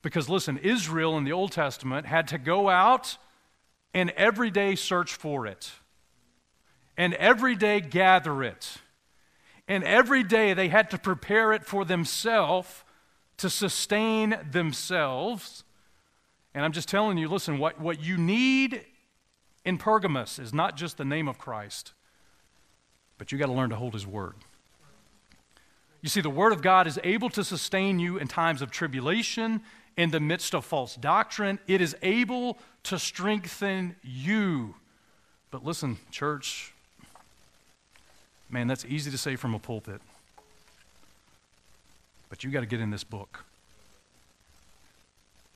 Because listen, Israel in the Old Testament had to go out and every day search for it, and every day gather it, and every day they had to prepare it for themselves to sustain themselves. And I'm just telling you, listen, what you need in Pergamos is not just the name of Christ, but you got to learn to hold His Word. You see, the Word of God is able to sustain you in times of tribulation, in the midst of false doctrine. It is able to strengthen you. But listen, church, man, that's easy to say from a pulpit. But you got to get in this book.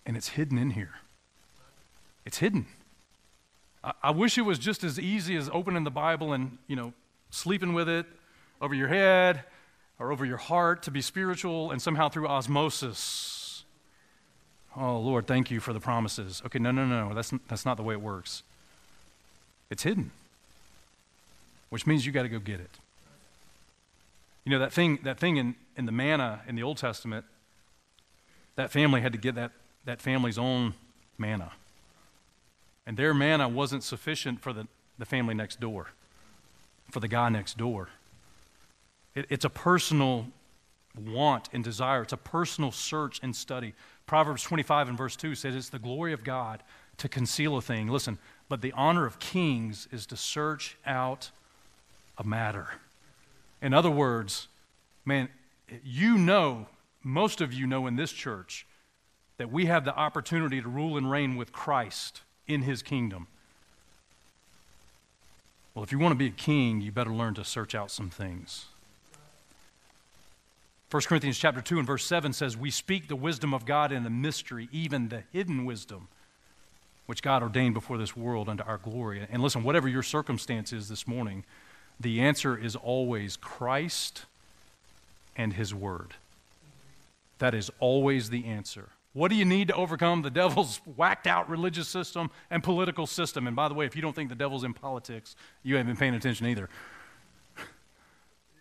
And it's hidden in here. It's hidden. I wish it was just as easy as opening the Bible and, you know, sleeping with it over your head or over your heart to be spiritual and somehow through osmosis. Oh, Lord, thank you for the promises. Okay, no, that's not the way it works. It's hidden, which means you got to go get it. You know, that thing in the manna in the Old Testament, that family had to get that family's own manna. And their manna wasn't sufficient for the family next door, for the guy next door. It's a personal want and desire. It's a personal search and study. Proverbs 25 and verse 2 says it's the glory of God to conceal a thing. Listen, but the honor of kings is to search out a matter. In other words, man, you know, most of you know in this church that we have the opportunity to rule and reign with Christ in His kingdom. Well, if you want to be a king, you better learn to search out some things. 1 Corinthians chapter 2 and verse 7 says, we speak the wisdom of God in a mystery, even the hidden wisdom, which God ordained before this world unto our glory. And listen, whatever your circumstance is this morning, the answer is always Christ and His Word. That is always the answer. What do you need to overcome the devil's whacked out religious system and political system? And by the way, if you don't think the devil's in politics, you haven't been paying attention either.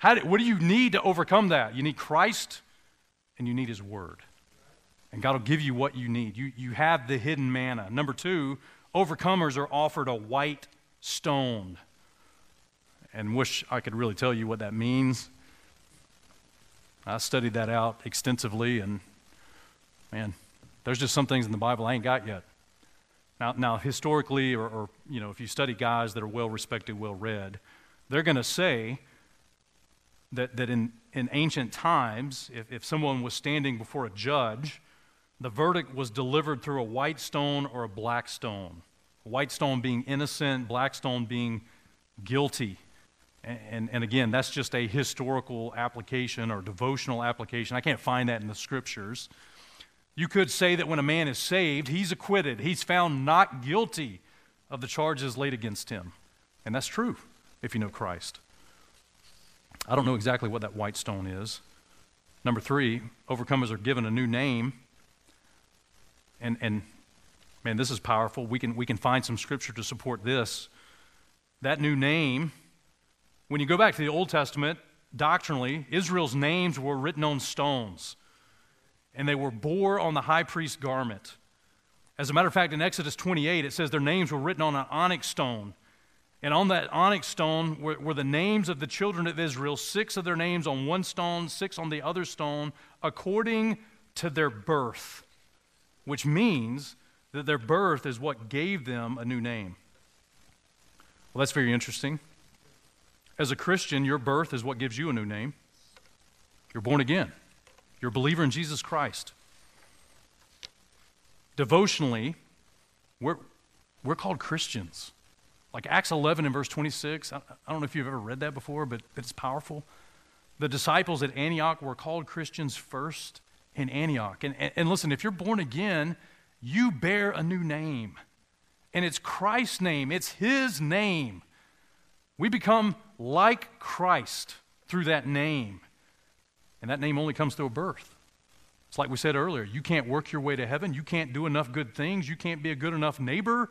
What do you need to overcome that? You need Christ and you need His Word. And God will give you what you need. You have the hidden manna. Number two, overcomers are offered a white stone. And wish I could really tell you what that means. I studied that out extensively, and man, there's just some things in the Bible I ain't got yet. Now historically, or you know, if you study guys that are well-respected, well-read, they're going to say that in ancient times, if someone was standing before a judge, the verdict was delivered through a white stone or a black stone. White stone being innocent, black stone being guilty. And again, that's just a historical application or devotional application. I can't find that in the scriptures. You could say that when a man is saved, he's acquitted. He's found not guilty of the charges laid against him. And that's true if you know Christ. I don't know exactly what that white stone is. Number three, overcomers are given a new name. And man, this is powerful. We can find some scripture to support this. That new name, when you go back to the Old Testament, doctrinally, Israel's names were written on stones, and they were bore on the high priest's garment. As a matter of fact, in Exodus 28, it says their names were written on an onyx stone. And on that onyx stone were the names of the children of Israel, 6 of their names on one stone, 6 on the other stone, according to their birth, which means that their birth is what gave them a new name. Well, that's very interesting. As a Christian, your birth is what gives you a new name. You're born again. You're a believer in Jesus Christ. Devotionally, we're called Christians. Like Acts 11 and verse 26, I don't know if you've ever read that before, but it's powerful. The disciples at Antioch were called Christians first in Antioch. And listen, if you're born again, You bear a new name. And it's Christ's name. It's his name. We become like Christ through that name. And that name only comes through a birth. It's like we said earlier. You can't work your way to heaven. You can't do enough good things. You can't be a good enough neighbor.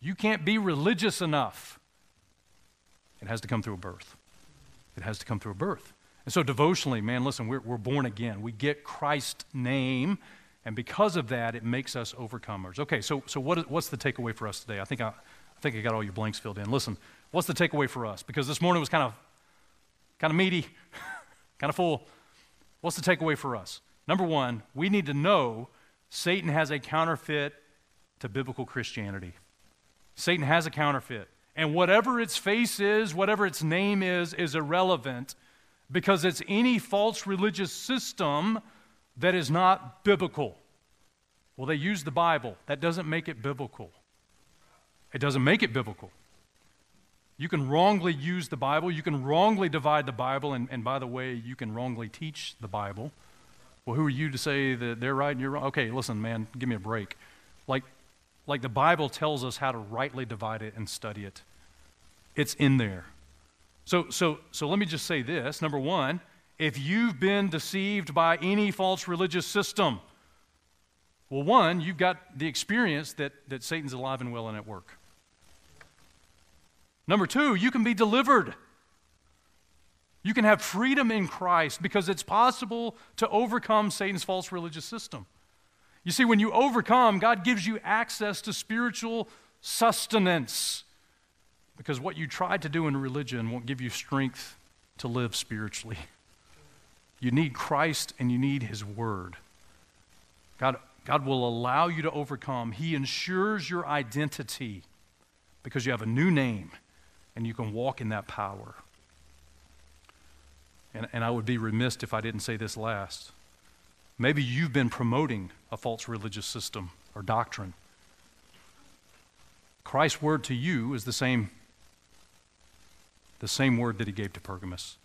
You can't be religious enough. It has to come through a birth. It has to come through a birth. And so devotionally, man, listen, we're born again. We get Christ's name, and because of that, it makes us overcomers. Okay, so what's the takeaway for us today? I think I got all your blanks filled in. Listen, what's the takeaway for us? Because this morning was kind of meaty, kind of full. What's the takeaway for us? Number one, we need to know Satan has a counterfeit to biblical Christianity. Satan has a counterfeit. And whatever its face is, whatever its name is irrelevant, because it's any false religious system that is not biblical. Well, they use the Bible. That doesn't make it biblical. It doesn't make it biblical. You can wrongly use the Bible. You can wrongly divide the Bible. And by the way, you can wrongly teach the Bible. Well, who are you to say that they're right and you're wrong? Okay, listen, man, give me a break. Like the Bible tells us how to rightly divide it and study it. It's in there. So let me just say this. Number one, if you've been deceived by any false religious system, well, one, you've got the experience that Satan's alive and well and at work. Number two, you can be delivered. You can have freedom in Christ because it's possible to overcome Satan's false religious system. You see, when you overcome, God gives you access to spiritual sustenance, because what you tried to do in religion won't give you strength to live spiritually. You need Christ and you need his word. God will allow you to overcome. He ensures your identity because you have a new name and you can walk in that power. And I would be remiss if I didn't say this last. Maybe you've been promoting a false religious system or doctrine. Christ's word to you is the same word that he gave to Pergamos.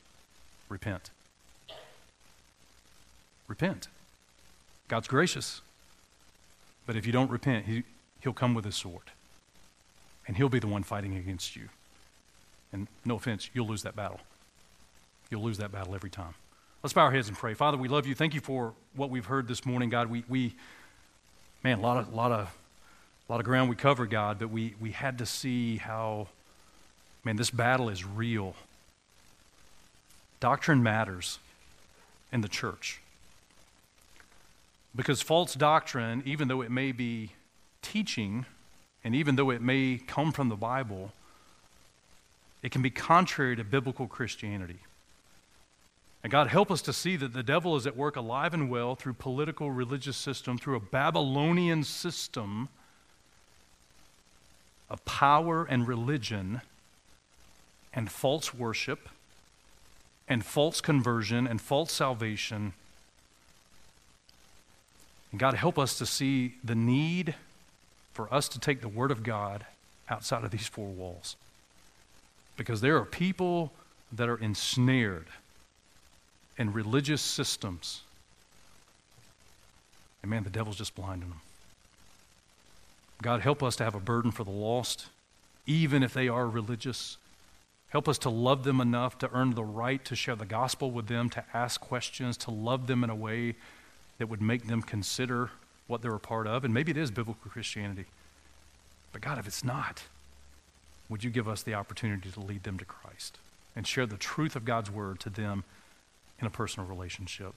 Repent. Repent. God's gracious. But if you don't repent, he'll come with his sword. And he'll be the one fighting against you. And no offense, you'll lose that battle. You'll lose that battle every time. Let's bow our heads and pray. Father, we love you. Thank you for what we've heard this morning, God. Man, a lot of ground we covered, God, but we had to see how, man, this battle is real. Doctrine matters in the church. Because false doctrine, even though it may be teaching, and even though it may come from the Bible, it can be contrary to biblical Christianity. And God, help us to see that the devil is at work alive and well through political religious system, through a Babylonian system of power and religion and false worship and false conversion and false salvation. And God, help us to see the need for us to take the Word of God outside of these four walls. Because there are people that are ensnared in religious systems. And man, the devil's just blinding them. God, help us to have a burden for the lost, even if they are religious. Help us to love them enough to earn the right to share the gospel with them, to ask questions, to love them in a way that would make them consider what they're a part of. And maybe it is biblical Christianity. But God, if it's not, would you give us the opportunity to lead them to Christ and share the truth of God's word to them in a personal relationship?